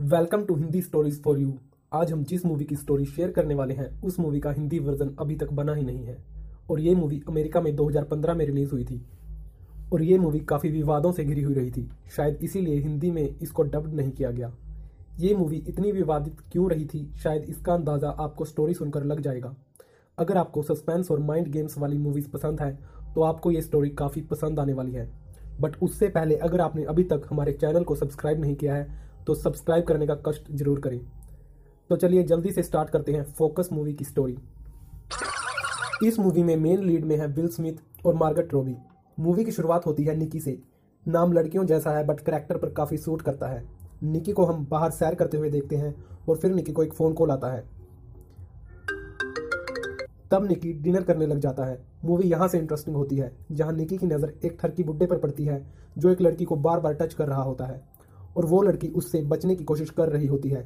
Welcome to Hindi stories for you. आज हम जिस मूवी की स्टोरी शेयर करने वाले हैं उस मूवी का हिंदी वर्जन अभी तक बना ही नहीं है और ये मूवी अमेरिका में 2015 में रिलीज़ हुई थी और ये मूवी काफ़ी विवादों से घिरी हुई रही थी। शायद इसीलिए हिंदी में इसको डब्ड नहीं किया गया। ये मूवी इतनी विवादित क्यों रही थी, शायद इसका अंदाज़ा आपको स्टोरी सुनकर लग जाएगा। अगर आपको सस्पेंस और माइंड गेम्स वाली मूवीज़ पसंद है तो आपको ये स्टोरी काफ़ी पसंद आने वाली है। बट उससे पहले अगर आपने अभी तक हमारे चैनल को सब्सक्राइब नहीं किया है तो सब्सक्राइब करने का कष्ट जरूर करें। तो चलिए जल्दी से स्टार्ट करते हैं फोकस मूवी की स्टोरी। इस मूवी में मेन लीड में है विल स्मिथ और मार्गरेट ट्रोवी। मूवी की शुरुआत होती है निकी से। नाम लड़कियों जैसा है बट कैरेक्टर पर काफ़ी सूट करता है। निकी को हम बाहर सैर करते हुए देखते हैं और फिर निकी को एक फ़ोन कॉल आता है। तब निकी डिनर करने लग जाता है। मूवी यहाँ से इंटरेस्टिंग होती है जहाँ निकी की नज़र एक ठरकी बुड्ढे पर पड़ती है जो एक लड़की को बार बार टच कर रहा होता है और वो लड़की उससे बचने की कोशिश कर रही होती है।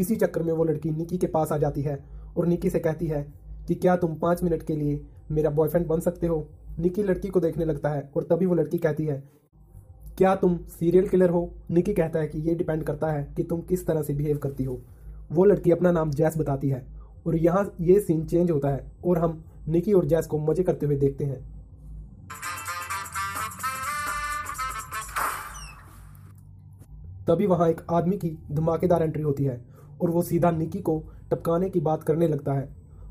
इसी चक्कर में वो लड़की निकी के पास आ जाती है और निकी से कहती है कि क्या तुम 5 मिनट के लिए मेरा बॉयफ्रेंड बन सकते हो। निकी लड़की को देखने लगता है और तभी वो लड़की कहती है क्या तुम सीरियल किलर हो। निकी कहता है कि ये डिपेंड करता है कि तुम किस तरह से बिहेव करती हो। वो लड़की अपना नाम जैस बताती है और यहाँ ये सीन चेंज होता है और हम निकी और जैस को मजे करते हुए देखते हैं। तभी वहाँ एक आदमी की धमाकेदार एंट्री होती है और वो सीधा निकी को टपकाने की बात करने लगता है।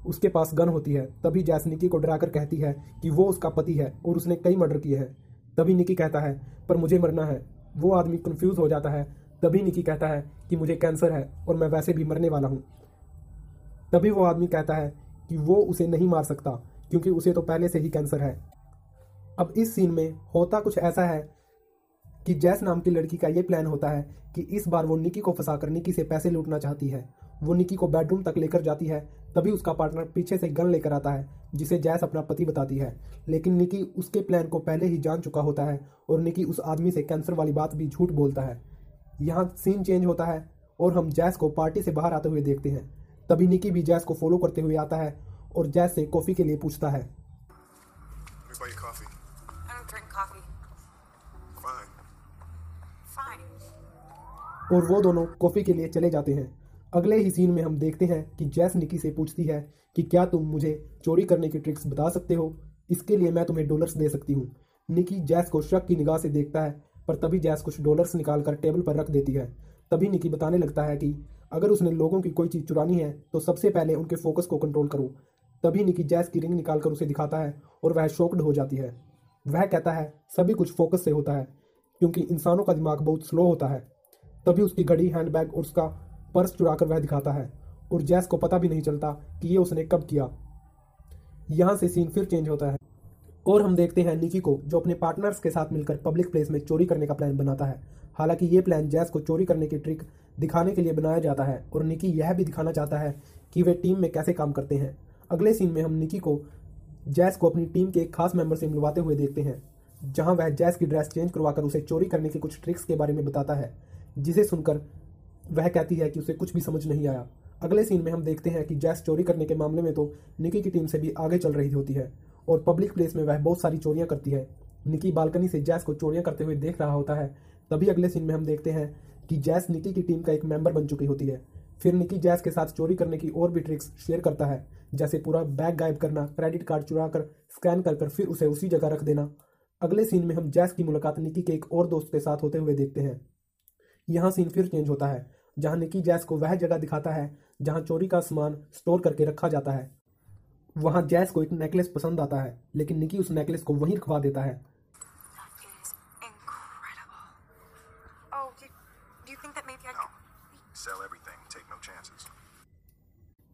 उसके पास गन होती है। तभी जैस निकी को डराकर कहती है कि वो उसका पति है और उसने कई मर्डर किए हैं। तभी निकी कहता है पर मुझे मरना है। वो आदमी कंफ्यूज हो जाता है। तभी निकी कहता है कि मुझे कैंसर है और मैं वैसे भी मरने वाला हूँ। तभी वो आदमी कहता है कि वो उसे नहीं मार सकता क्योंकि उसे तो पहले से ही कैंसर है। अब इस सीन में होता कुछ ऐसा है कि जैस नाम की लड़की का ये प्लान होता है कि इस बार वो निकी को फंसाकर निकी से पैसे लूटना चाहती है। वो निकी को बेडरूम तक लेकर जाती है। तभी उसका पार्टनर पीछे से गन लेकर आता है जिसे जैस अपना पति बताती है, लेकिन निकी उसके प्लान को पहले ही जान चुका होता है और निकी उस आदमी से कैंसर वाली बात भी झूठ बोलता है। यहाँ सीन चेंज होता है और हम जैस को पार्टी से बाहर आते हुए देखते हैं। तभी निकी भी जैस को फॉलो करते हुए आता है और जैस से कॉफ़ी के लिए पूछता है। और वो दोनों कॉफ़ी के लिए चले जाते हैं। अगले ही सीन में हम देखते हैं कि जैस निकी से पूछती है कि क्या तुम मुझे चोरी करने की ट्रिक्स बता सकते हो, इसके लिए मैं तुम्हें डॉलर्स दे सकती हूँ। निकी जैस को शक की निगाह से देखता है पर तभी जैस कुछ डॉलर्स निकालकर टेबल पर रख देती है। तभी निकी बताने लगता है कि अगर उसने लोगों की कोई चीज़ चुरानी है तो सबसे पहले उनके फोकस को कंट्रोल करो। तभी निकी जैस की रिंग निकालकर उसे दिखाता है और वह शॉक्ड हो जाती है। वह कहता है सभी कुछ फोकस से होता है क्योंकि इंसानों का दिमाग बहुत स्लो होता है। तभी उसकी घड़ी, हैंडबैग और उसका पर्स चुराकर वह दिखाता है और जैस को पता भी नहीं चलता कि ये उसने कब किया। यहाँ से सीन फिर चेंज होता है और हम देखते हैं निकी को जो अपने पार्टनर्स के साथ मिलकर पब्लिक प्लेस में चोरी करने का प्लान बनाता है। हालांकि ये प्लान जैस को चोरी करने की ट्रिक दिखाने के लिए बनाया जाता है और निकी यह भी दिखाना चाहता है कि वे टीम में कैसे काम करते हैं। अगले सीन में हम निकी को जैस को अपनी टीम के एक खास मेंबर से मिलवाते हुए देखते हैं जहाँ वह जैस की ड्रेस चेंज करवाकर उसे चोरी करने की कुछ ट्रिक्स के बारे में बताता है, जिसे सुनकर वह कहती है कि उसे कुछ भी समझ नहीं आया। अगले सीन में हम देखते हैं कि जैस चोरी करने के मामले में तो निकी की टीम से भी आगे चल रही होती है और पब्लिक प्लेस में वह बहुत सारी चोरियां करती है। निकी बालकनी से जैस को चोरियां करते हुए देख रहा होता है। तभी अगले सीन में हम देखते हैं कि जैस निकी की टीम का एक मेंबर बन चुकी होती है। फिर निकी जैस के साथ चोरी करने की और भी ट्रिक्स शेयर करता है, जैसे पूरा बैग गायब करना, क्रेडिट कार्ड चुरा कर स्कैन कर फिर उसे उसी जगह रख देना। अगले सीन में हम जैस की मुलाकात निकी के एक और दोस्त के साथ होते हुए देखते हैं। यहाँ सीन फिर चेंज होता है जहाँ निकी जैस को वह जगह दिखाता है जहाँ चोरी का सामान स्टोर करके रखा जाता है। वहाँ जैस को एक नेकलेस पसंद आता है लेकिन निकी उस नेकलेस को वहीं रखवा देता है।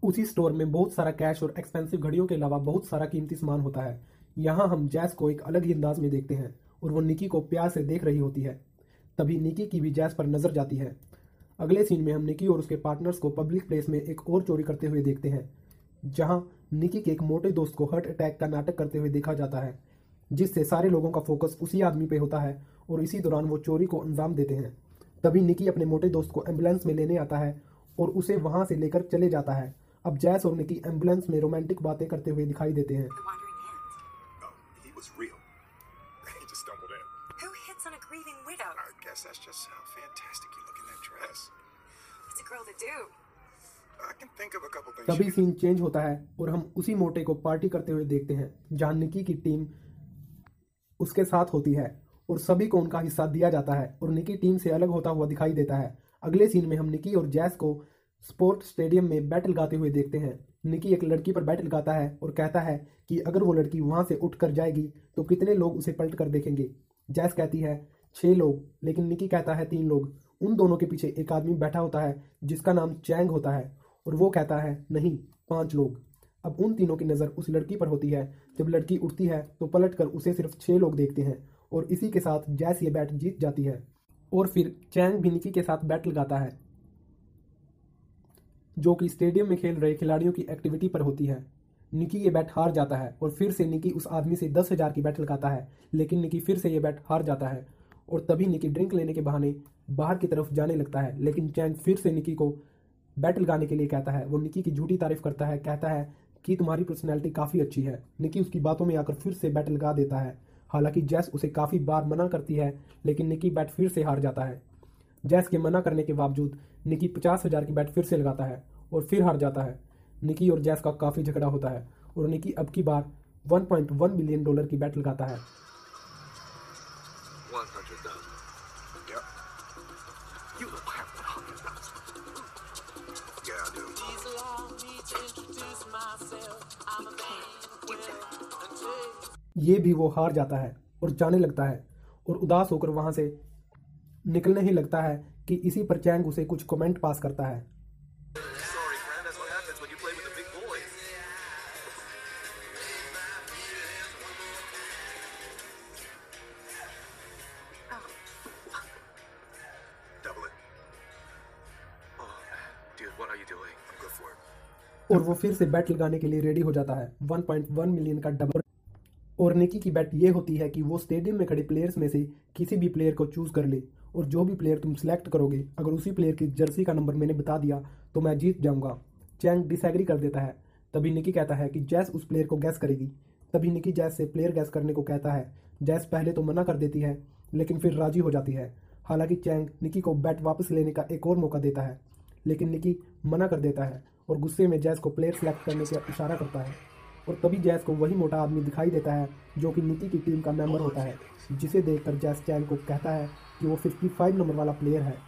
उसी स्टोर में बहुत सारा कैश और एक्सपेंसिव घड़ियों के अलावा बहुत सारा कीमती सामान होता है। यहाँ हम जैस को एक अलग ही अंदाज में देखते हैं और वो निकी को प्यार से देख रही होती है। तभी निकी की भी जैस पर नजर जाती है। अगले सीन में हम निकी और उसके पार्टनर्स को पब्लिक प्लेस में एक और चोरी करते हुए देखते हैं जहां निकी के एक मोटे दोस्त को हार्ट अटैक का नाटक करते हुए देखा जाता है, जिससे सारे लोगों का फोकस उसी आदमी पे होता है और इसी दौरान वो चोरी को अंजाम देते हैं। तभी निकी अपने मोटे दोस्त को एम्बुलेंस में लेने आता है और उसे वहाँ से लेकर चले जाता है। अब जैस और निकी एम्बुलेंस में रोमांटिक बातें करते हुए दिखाई देते हैं। तभी सीन चेंज होता है और हम उसी मोटे को पार्टी करते हुए देखते हैं। जानकी की टीम उसके साथ होती है और सभी को उनका हिस्सा दिया जाता है और निकी टीम से अलग होता हुआ दिखाई देता है। अगले सीन में हम निकी और जैस को स्पोर्ट स्टेडियम में बैटल गाते हुए देखते हैं। निकी एक लड़की पर बैटल गाता है और कहता है कि अगर वो लड़की वहाँ से उठ कर जाएगी तो कितने लोग उसे पलट कर देखेंगे। जैस कहती है 6 लोग, लेकिन निकी कहता है 3 लोग। उन दोनों के पीछे एक आदमी बैठा होता है जिसका नाम चैंग होता है और वो कहता है नहीं 5 लोग। अब उन तीनों की नज़र उस लड़की पर होती है। जब लड़की उठती है तो पलट कर उसे सिर्फ 6 लोग देखते हैं और इसी के साथ जैस ये बैट जीत जाती है। और फिर चैंग भी निकी के साथ बैट लगाता है जो कि स्टेडियम में खेल रहे खिलाड़ियों की एक्टिविटी पर होती है। निकी ये बैट हार जाता है और फिर से निकी उस आदमी से 10,000 की बैट लगाता है, लेकिन निकी फिर से ये बैट हार जाता है। और तभी निकी ड्रिंक लेने के बहाने बाहर की तरफ जाने लगता है, लेकिन चैंग फिर से निकी को बैट लगाने के लिए कहता है। वो निकी की झूठी तारीफ करता है, कहता है कि तुम्हारी पर्सनैलिटी काफ़ी अच्छी है। निकी उसकी बातों में आकर फिर से बैट लगा देता है। हालांकि जैस उसे काफ़ी बार मना करती है, लेकिन निकी बैट फिर से हार जाता है। जैस के मना करने के बावजूद निकी 50,000 की बैट फिर से लगाता है और फिर हार जाता है। निकी और जैस का काफ़ी झगड़ा होता है और निकी अब की बार $1.1 मिलियन की बैट लगाता है। ये भी वो हार जाता है और जाने लगता है और उदास होकर वहाँ से निकलने ही लगता है कि इसी पर चैंग उसे कुछ कमेंट पास करता है। और वो फिर से बैट लगाने के लिए रेडी हो जाता है। 1.1 मिलियन का डबल। और निकी की बैट ये होती है कि वो स्टेडियम में खड़े प्लेयर्स में से किसी भी प्लेयर को चूज़ कर ले और जो भी प्लेयर तुम सिलेक्ट करोगे अगर उसी प्लेयर की जर्सी का नंबर मैंने बता दिया तो मैं जीत जाऊंगा। चैंग डिसएग्री कर देता है। तभी निकी कहता है कि जैस उस प्लेयर को गैस करेगी। तभी निकी जैस से प्लेयर गैस करने को कहता है। जैस पहले तो मना कर देती है लेकिन फिर राजी हो जाती है। हालांकि चैंग निकी को बैट वापस लेने का एक और मौका देता है, लेकिन निकी मना कर देता है और गुस्से में जैस को प्लेयर सेलेक्ट करने का इशारा करता है। और तभी जैस को वही मोटा आदमी दिखाई देता है जो कि निकी की टीम का मेंबर होता है, जिसे देखकर जैस चैंग को कहता है कि वो 55 नंबर वाला प्लेयर है।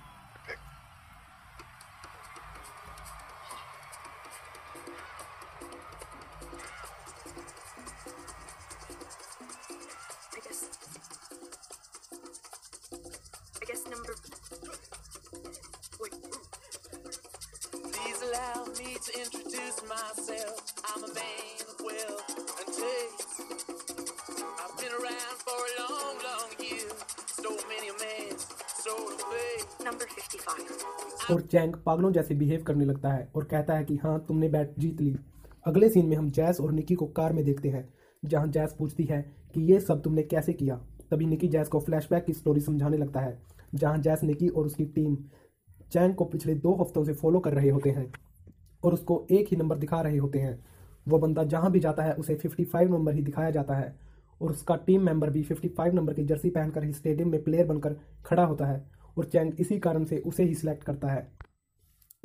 और चैंग पागलों जैसे बिहेव करने लगता है और कहता है कि हाँ तुमने बैट जीत ली। अगले सीन में हम जैस और निकी को कार में देखते हैं जहाँ जैस पूछती है कि ये सब तुमने कैसे किया। तभी निकी जैस को फ्लैशबैक की स्टोरी समझाने लगता है जहाँ जैस निकी और उसकी टीम चैंग को पिछले 2 हफ्तों से फॉलो कर रहे होते हैं और उसको एक ही नंबर दिखा रहे होते हैं। वो बंदा जहाँ भी जाता है उसे 55 नंबर ही दिखाया जाता है और उसका टीम मेंबर भी 55 नंबर की जर्सी पहनकर ही स्टेडियम में प्लेयर बनकर खड़ा होता है और चैंग इसी कारण से उसे ही सिलेक्ट करता है।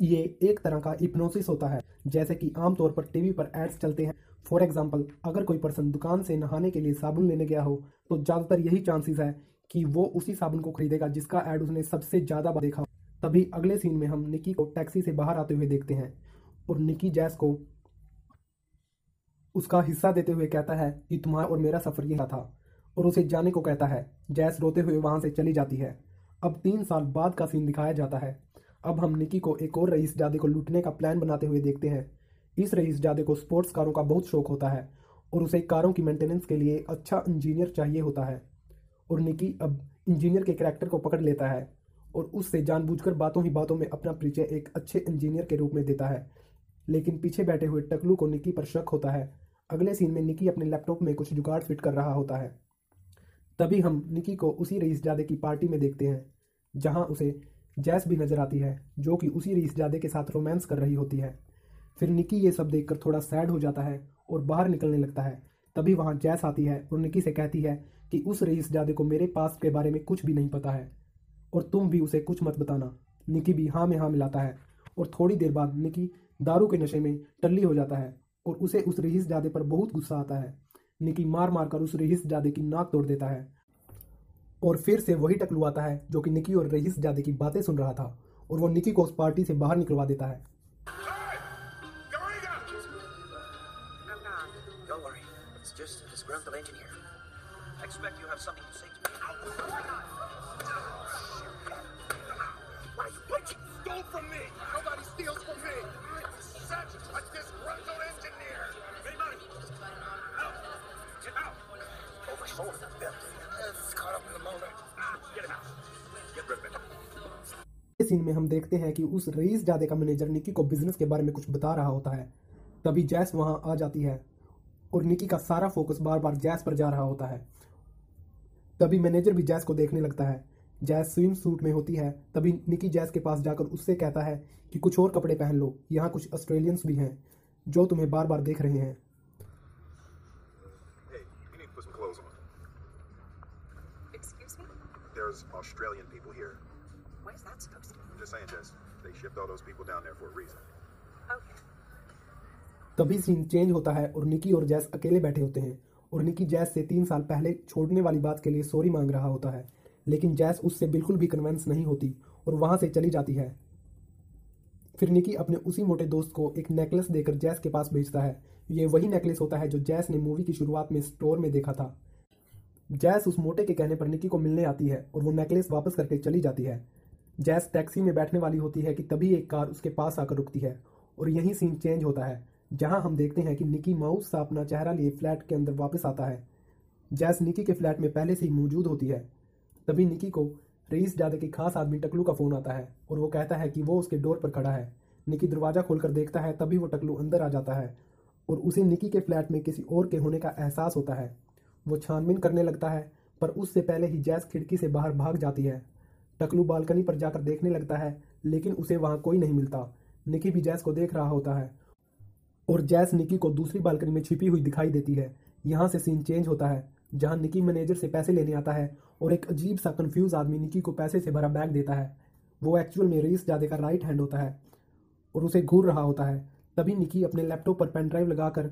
ये एक तरह का हिप्नोसिस होता है, जैसे कि आमतौर पर टीवी पर एड्स चलते हैं। फॉर एग्जांपल, अगर कोई पर्सन दुकान से नहाने के लिए साबुन लेने गया हो तो ज़्यादातर यही चांसेस है कि वो उसी साबुन को खरीदेगा जिसका एड उसने सबसे ज़्यादा बार देखा। तभी अगले सीन में हम निकी को टैक्सी से बाहर आते हुए देखते हैं और निकी जैस को उसका हिस्सा देते हुए कहता है कि तुम्हारा और मेरा सफ़र यह था और उसे जाने को कहता है। जैस रोते हुए वहाँ से चली जाती है। अब 3 साल बाद का सीन दिखाया जाता है। अब हम निकी को एक और रईसजादे को लूटने का प्लान बनाते हुए देखते हैं। इस रईसजादे को स्पोर्ट्स कारों का बहुत शौक होता है और उसे कारों की मेंटेनेंस के लिए अच्छा इंजीनियर चाहिए होता है और निकी अब इंजीनियर के कैरेक्टर को पकड़ लेता है और उससे जानबूझकर बातों ही बातों में अपना परिचय एक अच्छे इंजीनियर के रूप में देता है। लेकिन पीछे बैठे हुए टकलू को निकी पर शक होता है। अगले सीन में निकी अपने लैपटॉप में कुछ जुगाड़ फिट कर रहा होता है। तभी हम निकी को उसी रईसजादे की पार्टी में देखते हैं जहां उसे जैस भी नज़र आती है जो कि उसी रईसजादे के साथ रोमांस कर रही होती है। फिर निकी ये सब देखकर थोड़ा सैड हो जाता है और बाहर निकलने लगता है। तभी वहां जैस आती है और निकी से कहती है कि उस रईसजादे को मेरे पास के बारे में कुछ भी नहीं पता है और तुम भी उसे कुछ मत बताना। निकी भी हाँ में हाँ मिलाता है और थोड़ी देर बाद निकी दारू के नशे में टल्ली हो जाता है और उसे उस रईसजादे पर बहुत गुस्सा आता है। निकी मार मार कर उस रईसजादे की नाक तोड़ देता है और फिर से वही टकलू आता है जो कि निकी और रईसजादे की बातें सुन रहा था और वो निकी को उस पार्टी से बाहर निकलवा देता है। सीन में हम देखते हैं कि उस रईसजादे का मैनेजर निकी को बिजनेस के बारे में कुछ बता रहा होता है। तभी जैस वहां आ जाती है और निकी का सारा फोकस बार बार जैस पर जा रहा होता है। तभी मैनेजर भी जैस को देखने लगता है। जैस स्विम सूट में होती है। तभी निकी जैस के पास जाकर उससे कहता है कि कुछ और कपड़े पहन लो, यहाँ कुछ ऑस्ट्रेलियंस भी हैं जो तुम्हें बार बार देख रहे हैं। तभी सीन चेंज होता है और निकी और जैस अकेले बैठे होते हैं और निकी जैस से 3 साल पहले छोड़ने वाली बात के लिए सॉरी मांग रहा होता है, लेकिन जैस उससे बिल्कुल भी कन्वेंस नहीं होती और वहां से चली जाती है। फिर निकी अपने उसी मोटे दोस्त को एक नेकलेस देकर जैस के पास भेजता है। ये वही नेकलेस होता है जो जैस ने मूवी की शुरुआत में स्टोर में देखा था। जैस उस मोटे के कहने पर निकी को मिलने आती है और वो नेकलेस वापस करके चली जाती है। जैस टैक्सी में बैठने वाली होती है कि तभी एक कार उसके पास आकर रुकती है और यही सीन चेंज होता है जहां हम देखते हैं कि निकी माउस सा अपना चेहरा लिए फ्लैट के अंदर वापस आता है। जैस निकी के फ्लैट में पहले से ही मौजूद होती है। तभी निकी को रईसजादे के खास आदमी टकलू का फ़ोन आता है और वो कहता है कि वो उसके डोर पर खड़ा है। निकी दरवाज़ा खोलकर देखता है। तभी वो टकलू अंदर आ जाता है और उसे निकी के फ्लैट में किसी और के होने का एहसास होता है। वो छानबीन करने लगता है पर उससे पहले ही जैस खिड़की से बाहर भाग जाती है। टकलू बालकनी पर जाकर देखने लगता है लेकिन उसे वहाँ कोई नहीं मिलता। निकी भी जैस को देख रहा होता है और जैस निकी को दूसरी बालकनी में छिपी हुई दिखाई देती है। यहाँ से सीन चेंज होता है जहाँ निकी मैनेजर से पैसे लेने आता है और एक अजीब सा कंफ्यूज आदमी निकी को पैसे से भरा बैग देता है। वो एक्चुअल में रईसजादे का राइट हैंड होता है और उसे घूर रहा होता है। तभी निकी अपने लैपटॉप पर पेनड्राइव लगाकर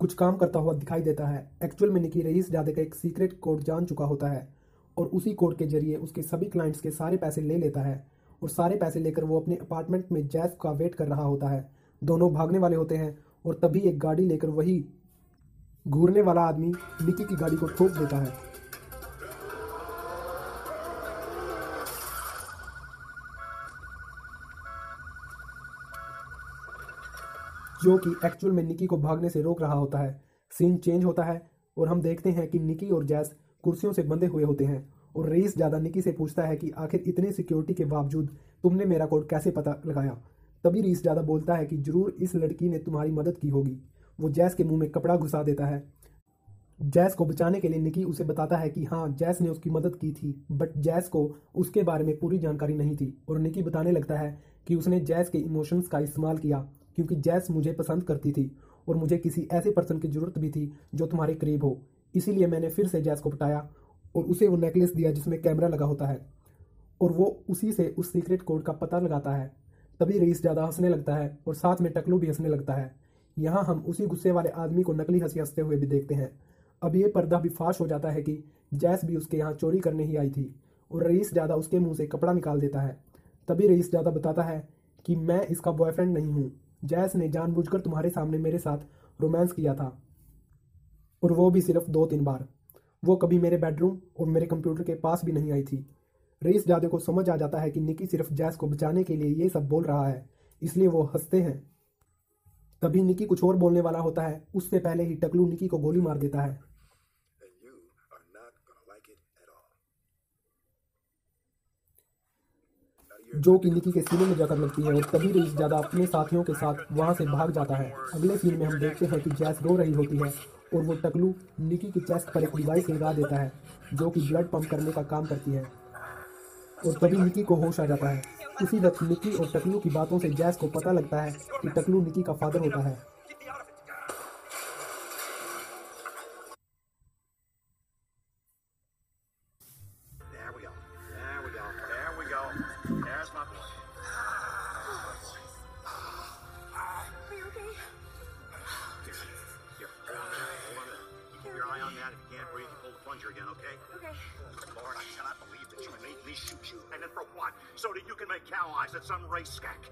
कुछ काम करता हुआ दिखाई देता है। एक्चुअल में निकी रईसजादे का एक सीक्रेट कोड जान चुका होता है और उसी कोड के जरिए उसके सभी क्लाइंट्स के सारे पैसे ले लेता है और सारे पैसे लेकर वो अपने अपार्टमेंट में जैस का वेट कर रहा होता है। दोनों भागने वाले होते हैं और तभी एक गाड़ी लेकर वही घूरने वाला आदमी निकी की गाड़ी को ठोक देता है। जो कि एक्चुअल में निकी को भागने से रोक रहा होता है। सीन चेंज होता है और हम देखते हैं कि निकी और जैस कुर्सियों से बंधे हुए होते हैं और रईसजादा निकी से पूछता है कि आखिर इतनी सिक्योरिटी के बावजूद तुमने मेरा कोड कैसे पता लगाया। तभी रईसजादा बोलता है कि जरूर इस लड़की ने तुम्हारी मदद की होगी। वो जैस के मुंह में कपड़ा घुसा देता है। जैस को बचाने के लिए निकी उसे बताता है कि हाँ, जैस ने उसकी मदद की थी बट जैस को उसके बारे में पूरी जानकारी नहीं थी और निकी बताने लगता है कि उसने जैस के इमोशंस का इस्तेमाल किया क्योंकि जैस मुझे पसंद करती थी और मुझे किसी ऐसे पर्सन की ज़रूरत भी थी जो तुम्हारे करीब हो, इसीलिए मैंने फिर से जैस को पटाया और उसे वो नेकलेस दिया जिसमें कैमरा लगा होता है और वो उसी से उस सीक्रेट कोड का पता लगाता है। तभी रईसजादा हंसने लगता है और साथ में टकलू भी हंसने लगता है। यहाँ हम उसी गुस्से वाले आदमी को नकली हंसी हंसते हुए भी देखते हैं। अब ये पर्दा भी फाश हो जाता है कि जैस भी उसके यहाँ चोरी करने ही आई थी और रईसजादा उसके मुंह से कपड़ा निकाल देता है। तभी रईसजादा बताता है कि मैं इसका बॉयफ्रेंड नहीं हूँ, जैस ने जानबूझकर तुम्हारे सामने मेरे साथ रोमांस किया था और वो भी सिर्फ 2-3 बार। वो कभी मेरे बेडरूम और मेरे कंप्यूटर के पास भी नहीं आई थी। रईसजादे को समझ आ जाता है कि निकी सिर्फ जैस को बचाने के लिए ये सब बोल रहा है, इसलिए वो हंसते हैं। तभी निकी कुछ और बोलने वाला होता है, उससे पहले ही टकलू निकी को गोली मार देता है। जो कि निकी के सीने में जाकर लगती है और तभी रईसजादा अपने साथियों के साथ वहां से भाग जाता है। अगले सीन में हम देखते हैं कि जैस रो रही होती है और वो टकलू निकी की चेस्ट पर एक डिवाइस लगा देता है जो कि ब्लड पंप करने का काम करती है और तभी निकी को होश आ जाता है। उसी वक्त निकी और टकलू की बातों से जैस को पता लगता है कि टकलू निकी का फादर होता है। me shoot you, and then for what? So that you can make cow eyes at some race skank.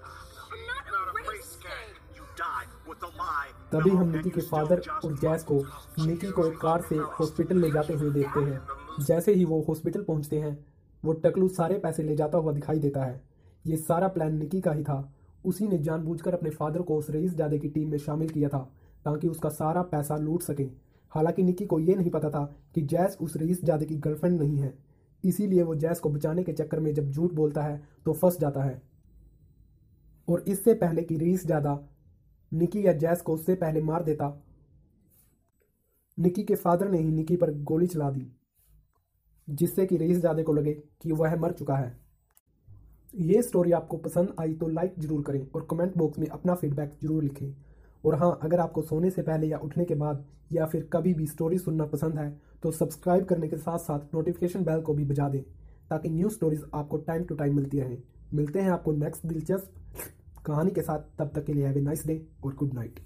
I'm not a race skank. You die with a lie. तभी हम निकी के फादर और जैस को निकी को एक कार से हॉस्पिटल ले जाते हुए देखते हैं। जैसे ही वो हॉस्पिटल पहुंचते हैं, वो टकलू सारे पैसे ले जाता हुआ दिखाई देता है। ये सारा प्लान निकी का ही था। उसी ने जानबूझकर अपने फादर को उस रईसजादे की टीम में शामिल किया था ताकि उसका सारा पैसा लूट सके। हालांकि निकी को ये नहीं पता था कि जैस उस रईसजादे की गर्लफ्रेंड नहीं है, इसीलिए वो जैस को बचाने के चक्कर में जब झूठ बोलता है तो फंस जाता है। और इससे पहले कि रईसजादा निकी या जैस को उससे पहले मार देता, निकी के फादर ने ही निकी पर गोली चला दी, जिससे कि रईसजादे को लगे कि वह मर चुका है। ये स्टोरी आपको पसंद आई तो लाइक ज़रूर करें और कमेंट बॉक्स में अपना फीडबैक ज़रूर लिखें। और हाँ, अगर आपको सोने से पहले या उठने के बाद या फिर कभी भी स्टोरी सुनना पसंद है तो सब्सक्राइब करने के साथ साथ नोटिफिकेशन बेल को भी बजा दें ताकि न्यू स्टोरीज़ आपको टाइम टू टाइम मिलती रहें। मिलते हैं आपको नेक्स्ट दिलचस्प कहानी के साथ। तब तक के लिए हैव ए नाइस डे और गुड नाइट।